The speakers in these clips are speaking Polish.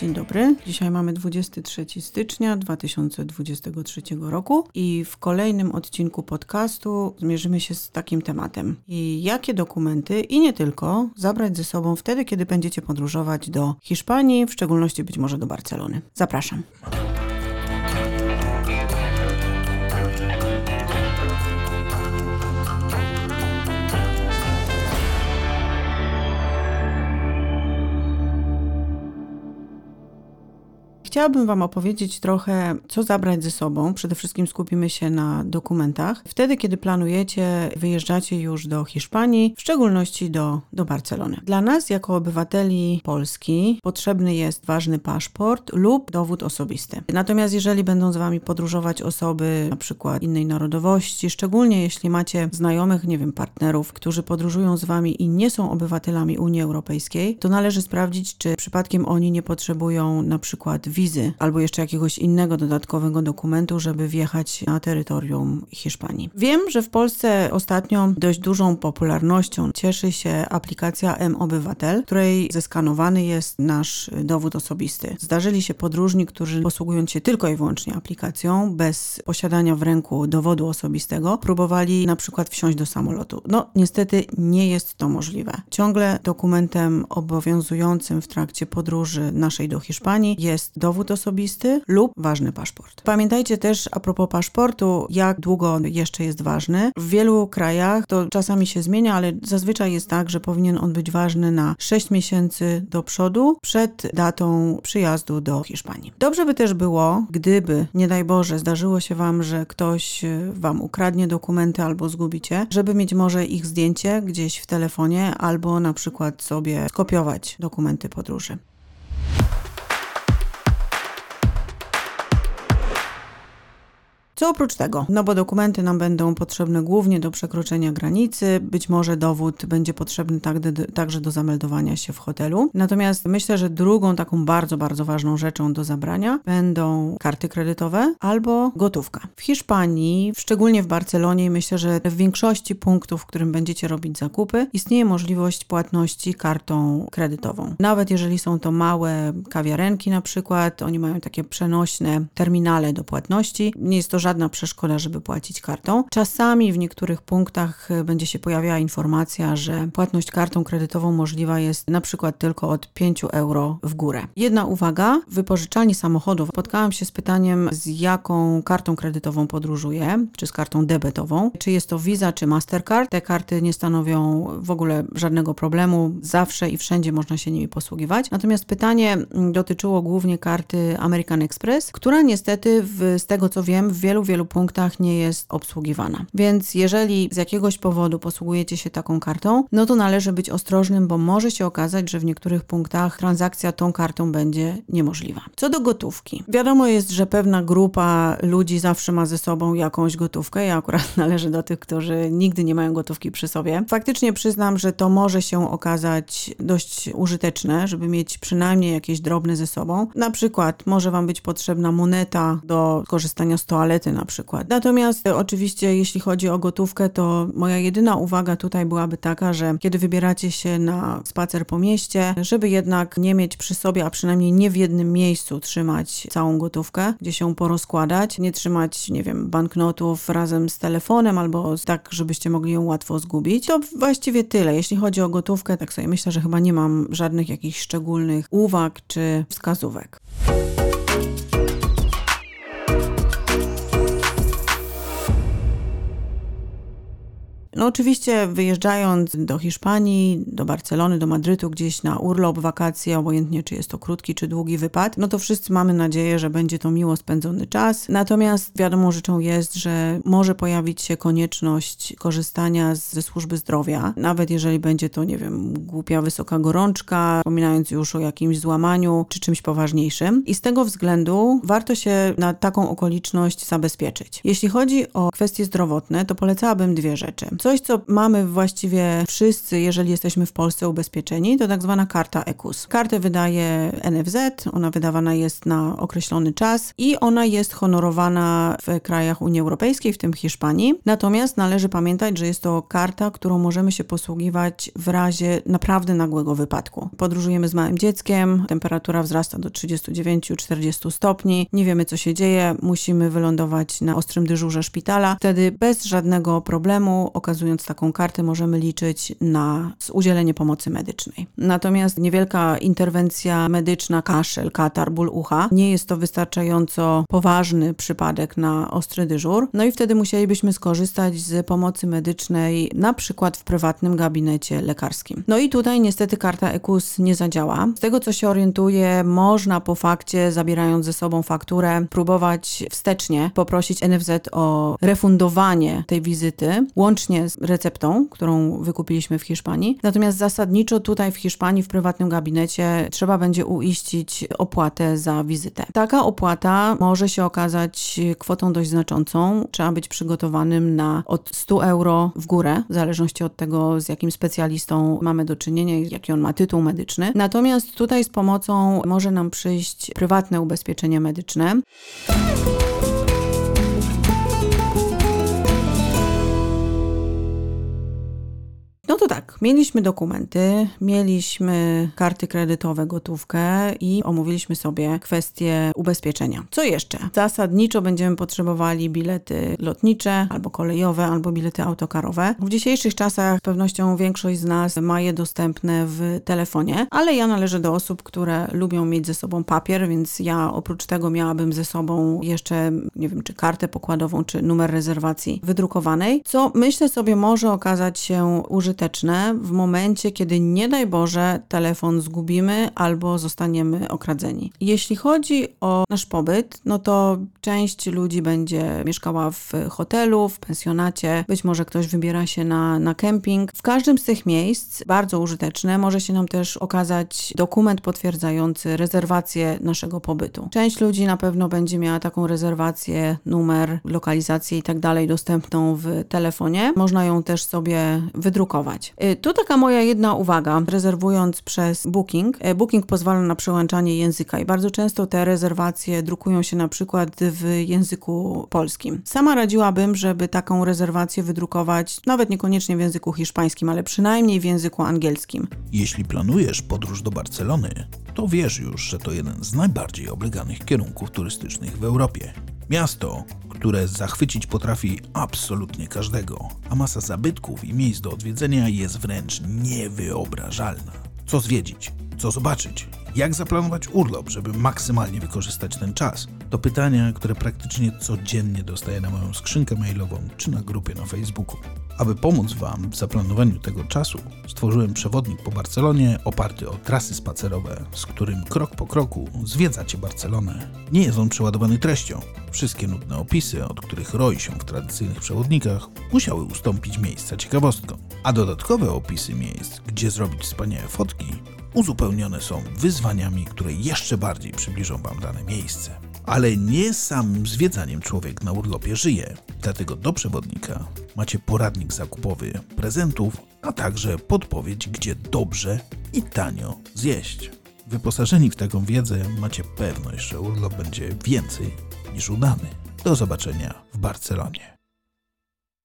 Dzień dobry. Dzisiaj mamy 23 stycznia 2023 roku i w kolejnym odcinku podcastu zmierzymy się z takim tematem. I jakie dokumenty i nie tylko zabrać ze sobą wtedy, kiedy będziecie podróżować do Hiszpanii, w szczególności być może do Barcelony. Zapraszam. Chciałabym Wam opowiedzieć trochę, co zabrać ze sobą. Przede wszystkim skupimy się na dokumentach. Wtedy, kiedy planujecie, wyjeżdżacie już do Hiszpanii, w szczególności do Barcelony. Dla nas, jako obywateli Polski, potrzebny jest ważny paszport lub dowód osobisty. Natomiast jeżeli będą z Wami podróżować osoby na przykład innej narodowości, szczególnie jeśli macie znajomych, partnerów, którzy podróżują z Wami i nie są obywatelami Unii Europejskiej, to należy sprawdzić, czy przypadkiem oni nie potrzebują na przykład wizy albo jeszcze jakiegoś innego dodatkowego dokumentu, żeby wjechać na terytorium Hiszpanii. Wiem, że w Polsce ostatnio dość dużą popularnością cieszy się aplikacja M Obywatel, której zeskanowany jest nasz dowód osobisty. Zdarzyli się podróżni, którzy posługując się tylko i wyłącznie aplikacją, bez posiadania w ręku dowodu osobistego, próbowali na przykład wsiąść do samolotu. No, niestety nie jest to możliwe. Ciągle dokumentem obowiązującym w trakcie podróży naszej do Hiszpanii jest dowód osobisty lub ważny paszport. Pamiętajcie też a propos paszportu, jak długo jeszcze jest ważny. W wielu krajach to czasami się zmienia, ale zazwyczaj jest tak, że powinien on być ważny na 6 miesięcy do przodu, przed datą przyjazdu do Hiszpanii. Dobrze by też było, gdyby, nie daj Boże, zdarzyło się Wam, że ktoś Wam ukradnie dokumenty albo zgubicie, żeby mieć może ich zdjęcie gdzieś w telefonie albo na przykład sobie skopiować dokumenty podróży. Co oprócz tego? No bo dokumenty nam będą potrzebne głównie do przekroczenia granicy, być może dowód będzie potrzebny także do zameldowania się w hotelu. Natomiast myślę, że drugą taką bardzo, bardzo ważną rzeczą do zabrania będą karty kredytowe albo gotówka. W Hiszpanii, szczególnie w Barcelonie, myślę, że w większości punktów, w którym będziecie robić zakupy, istnieje możliwość płatności kartą kredytową. Nawet jeżeli są to małe kawiarenki na przykład, oni mają takie przenośne terminale do płatności. Nie jest to żadna przeszkoda, żeby płacić kartą. Czasami w niektórych punktach będzie się pojawiała informacja, że płatność kartą kredytową możliwa jest na przykład tylko od 5 euro w górę. Jedna uwaga, w wypożyczalni samochodów spotkałam się z pytaniem, z jaką kartą kredytową podróżuję, czy z kartą debetową, czy jest to Visa, czy Mastercard. Te karty nie stanowią w ogóle żadnego problemu, zawsze i wszędzie można się nimi posługiwać. Natomiast pytanie dotyczyło głównie karty American Express, która niestety z tego co wiem, w wielu punktach nie jest obsługiwana. Więc jeżeli z jakiegoś powodu posługujecie się taką kartą, no to należy być ostrożnym, bo może się okazać, że w niektórych punktach transakcja tą kartą będzie niemożliwa. Co do gotówki. Wiadomo jest, że pewna grupa ludzi zawsze ma ze sobą jakąś gotówkę. Ja akurat należę do tych, którzy nigdy nie mają gotówki przy sobie. Faktycznie przyznam, że to może się okazać dość użyteczne, żeby mieć przynajmniej jakieś drobne ze sobą. Na przykład może Wam być potrzebna moneta do korzystania z toalety na przykład. Natomiast oczywiście jeśli chodzi o gotówkę, to moja jedyna uwaga tutaj byłaby taka, że kiedy wybieracie się na spacer po mieście, żeby jednak nie mieć przy sobie, a przynajmniej nie w jednym miejscu trzymać całą gotówkę, gdzie się porozkładać, nie trzymać, banknotów razem z telefonem albo tak, żebyście mogli ją łatwo zgubić. To właściwie tyle. Jeśli chodzi o gotówkę, tak sobie myślę, że chyba nie mam żadnych jakichś szczególnych uwag czy wskazówek. No oczywiście wyjeżdżając do Hiszpanii, do Barcelony, do Madrytu gdzieś na urlop, wakacje, obojętnie czy jest to krótki czy długi wypad, no to wszyscy mamy nadzieję, że będzie to miło spędzony czas. Natomiast wiadomą rzeczą jest, że może pojawić się konieczność korzystania ze służby zdrowia, nawet jeżeli będzie to, głupia, wysoka gorączka, wspominając już o jakimś złamaniu czy czymś poważniejszym. I z tego względu warto się na taką okoliczność zabezpieczyć. Jeśli chodzi o kwestie zdrowotne, to polecałabym dwie rzeczy. Coś, co mamy właściwie wszyscy, jeżeli jesteśmy w Polsce ubezpieczeni, to tak zwana karta EKUZ. Kartę wydaje NFZ, ona wydawana jest na określony czas i ona jest honorowana w krajach Unii Europejskiej, w tym Hiszpanii. Natomiast należy pamiętać, że jest to karta, którą możemy się posługiwać w razie naprawdę nagłego wypadku. Podróżujemy z małym dzieckiem, temperatura wzrasta do 39-40 stopni, nie wiemy co się dzieje, musimy wylądować na ostrym dyżurze szpitala. Wtedy bez żadnego problemu, okazując taką kartę, możemy liczyć na udzielenie pomocy medycznej. Natomiast niewielka interwencja medyczna, kaszel, katar, ból ucha, nie jest to wystarczająco poważny przypadek na ostry dyżur. No i wtedy musielibyśmy skorzystać z pomocy medycznej, na przykład w prywatnym gabinecie lekarskim. No i tutaj niestety karta EKUZ nie zadziała. Z tego co się orientuję, można po fakcie, zabierając ze sobą fakturę, próbować wstecznie poprosić NFZ o refundowanie tej wizyty, łącznie z receptą, którą wykupiliśmy w Hiszpanii. Natomiast zasadniczo tutaj w Hiszpanii w prywatnym gabinecie trzeba będzie uiścić opłatę za wizytę. Taka opłata może się okazać kwotą dość znaczącą. Trzeba być przygotowanym na od 100 euro w górę, w zależności od tego, z jakim specjalistą mamy do czynienia i jaki on ma tytuł medyczny. Natomiast tutaj z pomocą może nam przyjść prywatne ubezpieczenie medyczne. No to tak, mieliśmy dokumenty, mieliśmy karty kredytowe, gotówkę i omówiliśmy sobie kwestię ubezpieczenia. Co jeszcze? Zasadniczo będziemy potrzebowali bilety lotnicze, albo kolejowe, albo bilety autokarowe. W dzisiejszych czasach z pewnością większość z nas ma je dostępne w telefonie, ale ja należę do osób, które lubią mieć ze sobą papier, więc ja oprócz tego miałabym ze sobą jeszcze, nie wiem, czy kartę pokładową, czy numer rezerwacji wydrukowanej, co myślę sobie może okazać się użyteczne w momencie, kiedy nie daj Boże telefon zgubimy albo zostaniemy okradzeni. Jeśli chodzi o nasz pobyt, no to część ludzi będzie mieszkała w hotelu, w pensjonacie, być może ktoś wybiera się na kemping. W każdym z tych miejsc, bardzo użyteczne, może się nam też okazać dokument potwierdzający rezerwację naszego pobytu. Część ludzi na pewno będzie miała taką rezerwację, numer, lokalizację i tak dalej dostępną w telefonie. Można ją też sobie wydrukować. Tu taka moja jedna uwaga, rezerwując przez Booking. Booking pozwala na przełączanie języka i bardzo często te rezerwacje drukują się na przykład w języku polskim. Sama radziłabym, żeby taką rezerwację wydrukować nawet niekoniecznie w języku hiszpańskim, ale przynajmniej w języku angielskim. Jeśli planujesz podróż do Barcelony, to wiesz już, że to jeden z najbardziej obleganych kierunków turystycznych w Europie. Miasto, które zachwycić potrafi absolutnie każdego, a masa zabytków i miejsc do odwiedzenia jest wręcz niewyobrażalna. Co zwiedzić? Co zobaczyć? Jak zaplanować urlop, żeby maksymalnie wykorzystać ten czas? To pytania, które praktycznie codziennie dostaję na moją skrzynkę mailową czy na grupie na Facebooku. Aby pomóc Wam w zaplanowaniu tego czasu, stworzyłem przewodnik po Barcelonie oparty o trasy spacerowe, z którym krok po kroku zwiedzacie Barcelonę. Nie jest on przeładowany treścią. Wszystkie nudne opisy, od których roi się w tradycyjnych przewodnikach, musiały ustąpić miejsca ciekawostkom. A dodatkowe opisy miejsc, gdzie zrobić wspaniałe fotki, uzupełnione są wyzwaniami, które jeszcze bardziej przybliżą Wam dane miejsce. Ale nie samym zwiedzaniem człowiek na urlopie żyje, dlatego do przewodnika macie poradnik zakupowy prezentów, a także podpowiedź, gdzie dobrze i tanio zjeść. Wyposażeni w taką wiedzę macie pewność, że urlop będzie więcej niż udany. Do zobaczenia w Barcelonie.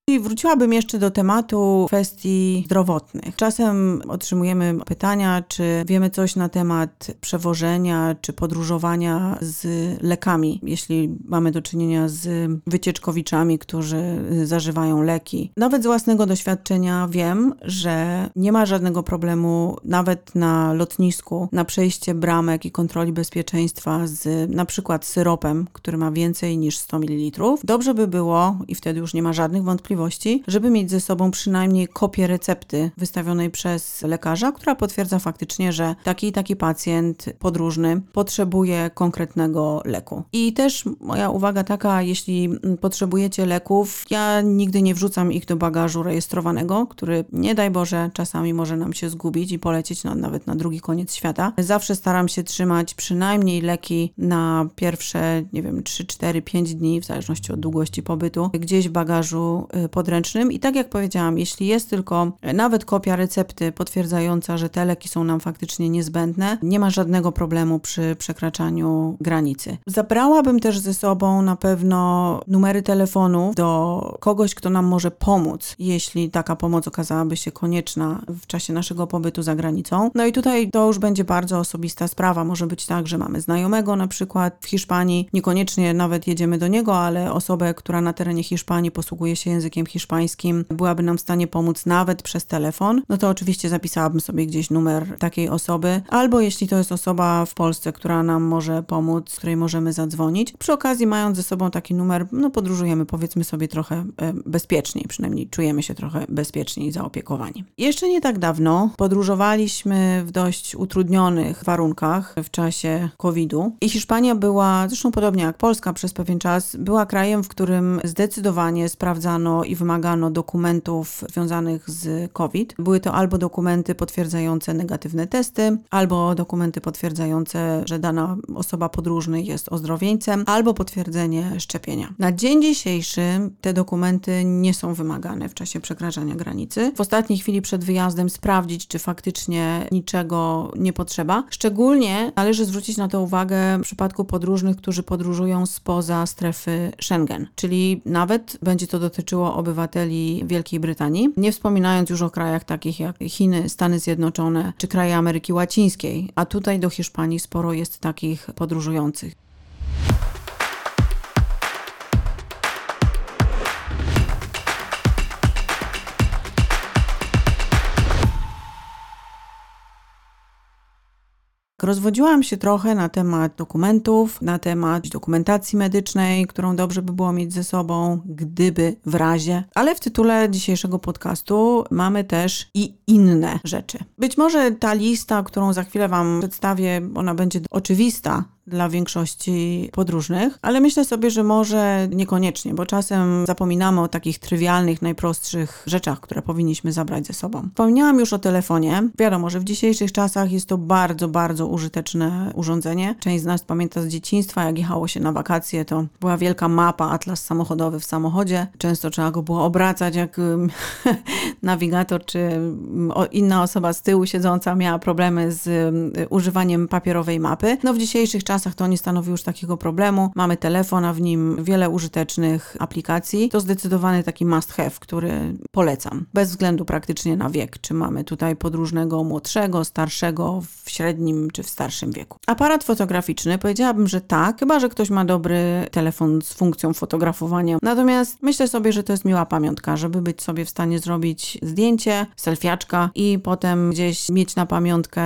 I wróciłabym jeszcze do tematu kwestii zdrowotnych. Czasem otrzymujemy pytania, czy wiemy coś na temat przewożenia czy podróżowania z lekami, jeśli mamy do czynienia z wycieczkowiczami, którzy zażywają leki. Nawet z własnego doświadczenia wiem, że nie ma żadnego problemu nawet na lotnisku, na przejście bramek i kontroli bezpieczeństwa z na przykład syropem, który ma więcej niż 100 ml. Dobrze by było, i wtedy już nie ma żadnych wątpliwości, żeby mieć ze sobą przynajmniej kopię recepty wystawionej przez lekarza, która potwierdza faktycznie, że taki i taki pacjent podróżny potrzebuje konkretnego leku. I też moja uwaga taka, jeśli potrzebujecie leków, ja nigdy nie wrzucam ich do bagażu rejestrowanego, który nie daj Boże czasami może nam się zgubić i polecieć nawet na drugi koniec świata. Zawsze staram się trzymać przynajmniej leki na pierwsze, nie wiem, 3, 4, 5 dni, w zależności od długości pobytu, gdzieś w bagażu podręcznym i tak jak powiedziałam, jeśli jest tylko nawet kopia recepty potwierdzająca, że te leki są nam faktycznie niezbędne, nie ma żadnego problemu przy przekraczaniu granicy. Zabrałabym też ze sobą na pewno numery telefonu do kogoś, kto nam może pomóc, jeśli taka pomoc okazałaby się konieczna w czasie naszego pobytu za granicą. No i tutaj to już będzie bardzo osobista sprawa. Może być tak, że mamy znajomego na przykład w Hiszpanii, niekoniecznie nawet jedziemy do niego, ale osobę, która na terenie Hiszpanii posługuje się językiem hiszpańskim, byłaby nam w stanie pomóc nawet przez telefon, no to oczywiście zapisałabym sobie gdzieś numer takiej osoby, albo jeśli to jest osoba w Polsce, która nam może pomóc, z której możemy zadzwonić. Przy okazji mając ze sobą taki numer, no podróżujemy powiedzmy sobie trochę bezpieczniej, przynajmniej czujemy się trochę bezpieczniej i zaopiekowani. Jeszcze nie tak dawno podróżowaliśmy w dość utrudnionych warunkach w czasie COVID-u i Hiszpania była, zresztą podobnie jak Polska przez pewien czas, była krajem, w którym zdecydowanie sprawdzano i wymagano dokumentów związanych z COVID. Były to albo dokumenty potwierdzające negatywne testy, albo dokumenty potwierdzające, że dana osoba podróżny jest ozdrowieńcem, albo potwierdzenie szczepienia. Na dzień dzisiejszy te dokumenty nie są wymagane w czasie przekraczania granicy. W ostatniej chwili przed wyjazdem sprawdzić, czy faktycznie niczego nie potrzeba. Szczególnie należy zwrócić na to uwagę w przypadku podróżnych, którzy podróżują spoza strefy Schengen, czyli nawet będzie to dotyczyło obywateli Wielkiej Brytanii, nie wspominając już o krajach takich jak Chiny, Stany Zjednoczone czy kraje Ameryki Łacińskiej, a tutaj do Hiszpanii sporo jest takich podróżujących. Rozwodziłam się trochę na temat dokumentów, na temat dokumentacji medycznej, którą dobrze by było mieć ze sobą, gdyby w razie. Ale w tytule dzisiejszego podcastu mamy też i inne rzeczy. Być może ta lista, którą za chwilę Wam przedstawię, ona będzie oczywista dla większości podróżnych, ale myślę sobie, że może niekoniecznie, bo czasem zapominamy o takich trywialnych, najprostszych rzeczach, które powinniśmy zabrać ze sobą. Wspomniałam już o telefonie. Wiadomo, że w dzisiejszych czasach jest to bardzo, bardzo użyteczne urządzenie. Część z nas pamięta z dzieciństwa, jak jechało się na wakacje, to była wielka mapa, atlas samochodowy w samochodzie. Często trzeba go było obracać, jak nawigator czy inna osoba z tyłu siedząca miała problemy z używaniem papierowej mapy. No w dzisiejszych czasach to nie stanowi już takiego problemu. Mamy telefon, a w nim wiele użytecznych aplikacji. To zdecydowany taki must have, który polecam. Bez względu praktycznie na wiek, czy mamy tutaj podróżnego młodszego, starszego, w średnim czy w starszym wieku. Aparat fotograficzny, powiedziałabym, że tak, chyba że ktoś ma dobry telefon z funkcją fotografowania. Natomiast myślę sobie, że to jest miła pamiątka, żeby być sobie w stanie zrobić zdjęcie, selfiaczka i potem gdzieś mieć na pamiątkę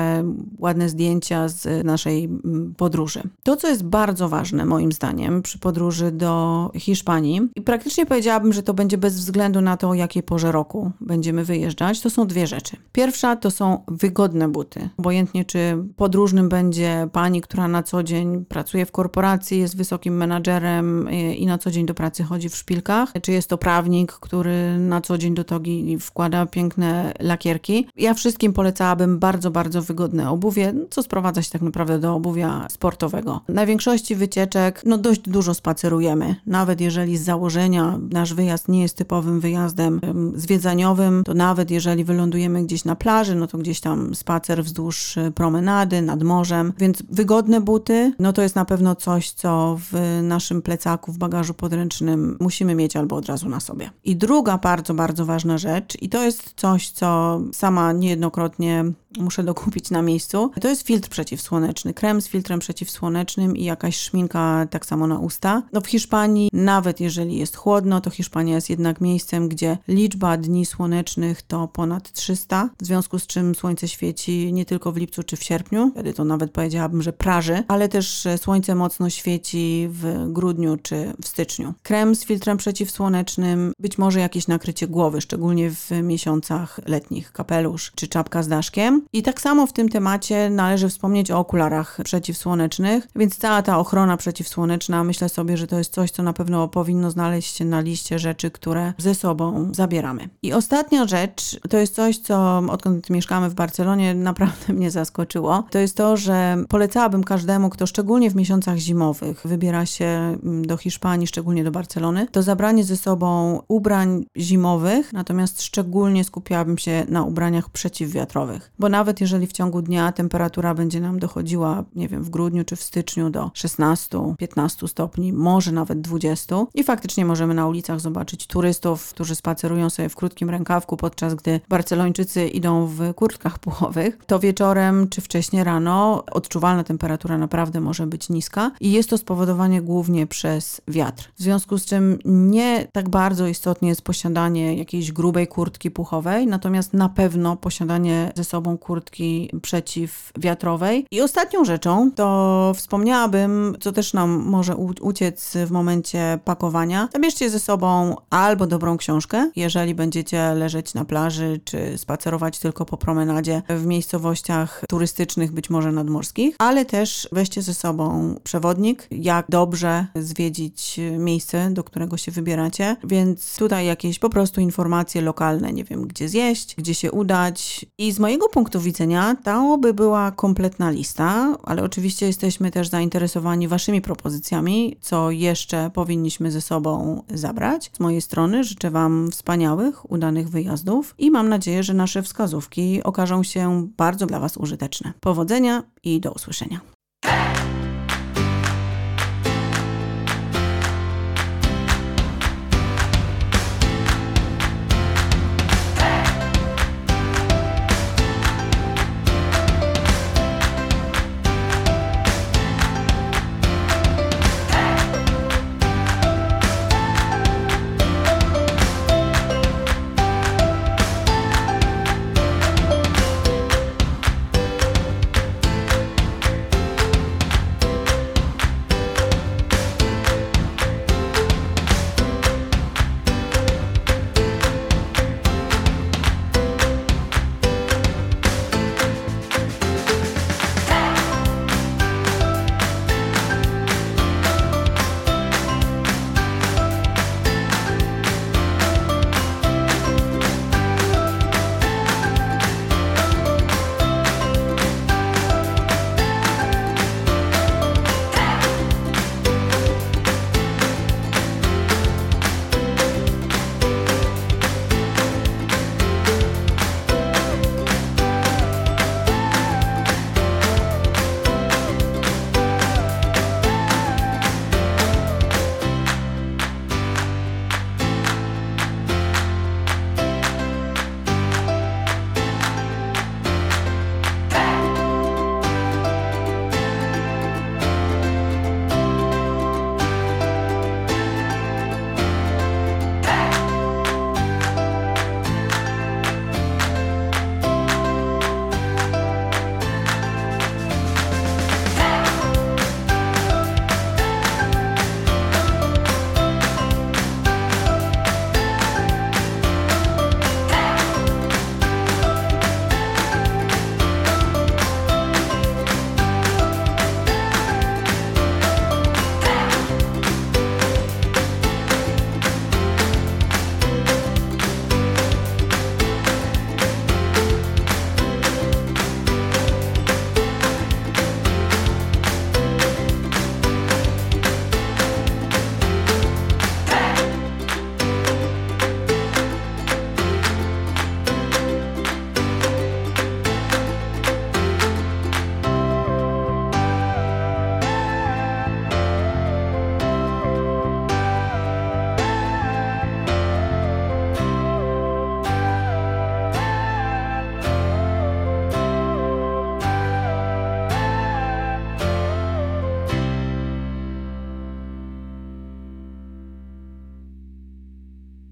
ładne zdjęcia z naszej podróży. To, co jest bardzo ważne moim zdaniem przy podróży do Hiszpanii i praktycznie powiedziałabym, że to będzie bez względu na to, o jakiej porze roku będziemy wyjeżdżać, to są dwie rzeczy. Pierwsza to są wygodne buty. Obojętnie czy podróżnym będzie pani, która na co dzień pracuje w korporacji, jest wysokim menadżerem i na co dzień do pracy chodzi w szpilkach, czy jest to prawnik, który na co dzień do togi wkłada piękne lakierki. Ja wszystkim polecałabym bardzo, bardzo wygodne obuwie, co sprowadza się tak naprawdę do obuwia sportowego. Na większości wycieczek dość dużo spacerujemy. Nawet jeżeli z założenia nasz wyjazd nie jest typowym wyjazdem zwiedzaniowym, to nawet jeżeli wylądujemy gdzieś na plaży, to gdzieś tam spacer wzdłuż promenady, nad morzem. Więc wygodne buty, to jest na pewno coś, co w naszym plecaku, w bagażu podręcznym musimy mieć albo od razu na sobie. I druga bardzo, bardzo ważna rzecz i to jest coś, co sama niejednokrotnie muszę dokupić na miejscu. To jest filtr przeciwsłoneczny, krem z filtrem przeciwsłonecznym i jakaś szminka tak samo na usta. W Hiszpanii, nawet jeżeli jest chłodno, to Hiszpania jest jednak miejscem, gdzie liczba dni słonecznych to ponad 300, w związku z czym słońce świeci nie tylko w lipcu czy w sierpniu, wtedy to nawet powiedziałabym, że praży, ale też słońce mocno świeci w grudniu czy w styczniu. Krem z filtrem przeciwsłonecznym, być może jakieś nakrycie głowy, szczególnie w miesiącach letnich, kapelusz czy czapka z daszkiem. I tak samo w tym temacie należy wspomnieć o okularach przeciwsłonecznych, więc cała ta ochrona przeciwsłoneczna, myślę sobie, że to jest coś, co na pewno powinno znaleźć się na liście rzeczy, które ze sobą zabieramy. I ostatnia rzecz, to jest coś, co odkąd mieszkamy w Barcelonie naprawdę mnie zaskoczyło, to jest to, że polecałabym każdemu, kto szczególnie w miesiącach zimowych wybiera się do Hiszpanii, szczególnie do Barcelony, to zabranie ze sobą ubrań zimowych, natomiast szczególnie skupiałabym się na ubraniach przeciwwiatrowych, bo nawet jeżeli w ciągu dnia temperatura będzie nam dochodziła, nie wiem, w grudniu czy w styczniu do 16-15 stopni, może nawet 20 i faktycznie możemy na ulicach zobaczyć turystów, którzy spacerują sobie w krótkim rękawku, podczas gdy Barcelończycy idą w kurtkach puchowych, to wieczorem czy wcześnie rano odczuwalna temperatura naprawdę może być niska i jest to spowodowanie głównie przez wiatr. W związku z czym nie tak bardzo istotnie jest posiadanie jakiejś grubej kurtki puchowej, natomiast na pewno posiadanie ze sobą kurtki przeciwwiatrowej. I ostatnią rzeczą to wspomniałabym, co też nam może uciec w momencie pakowania. Zabierzcie ze sobą albo dobrą książkę, jeżeli będziecie leżeć na plaży czy spacerować tylko po promenadzie w miejscowościach turystycznych, być może nadmorskich, ale też weźcie ze sobą przewodnik, jak dobrze zwiedzić miejsce, do którego się wybieracie, więc tutaj jakieś po prostu informacje lokalne, nie wiem, gdzie zjeść, gdzie się udać. I z mojego punktu widzenia to by była kompletna lista, ale oczywiście jesteśmy też zainteresowani waszymi propozycjami, co jeszcze powinniśmy ze sobą zabrać. Z mojej strony życzę wam wspaniałych, udanych wyjazdów i mam nadzieję, że nasze wskazówki okażą się bardzo dla was użyteczne. Powodzenia i do usłyszenia.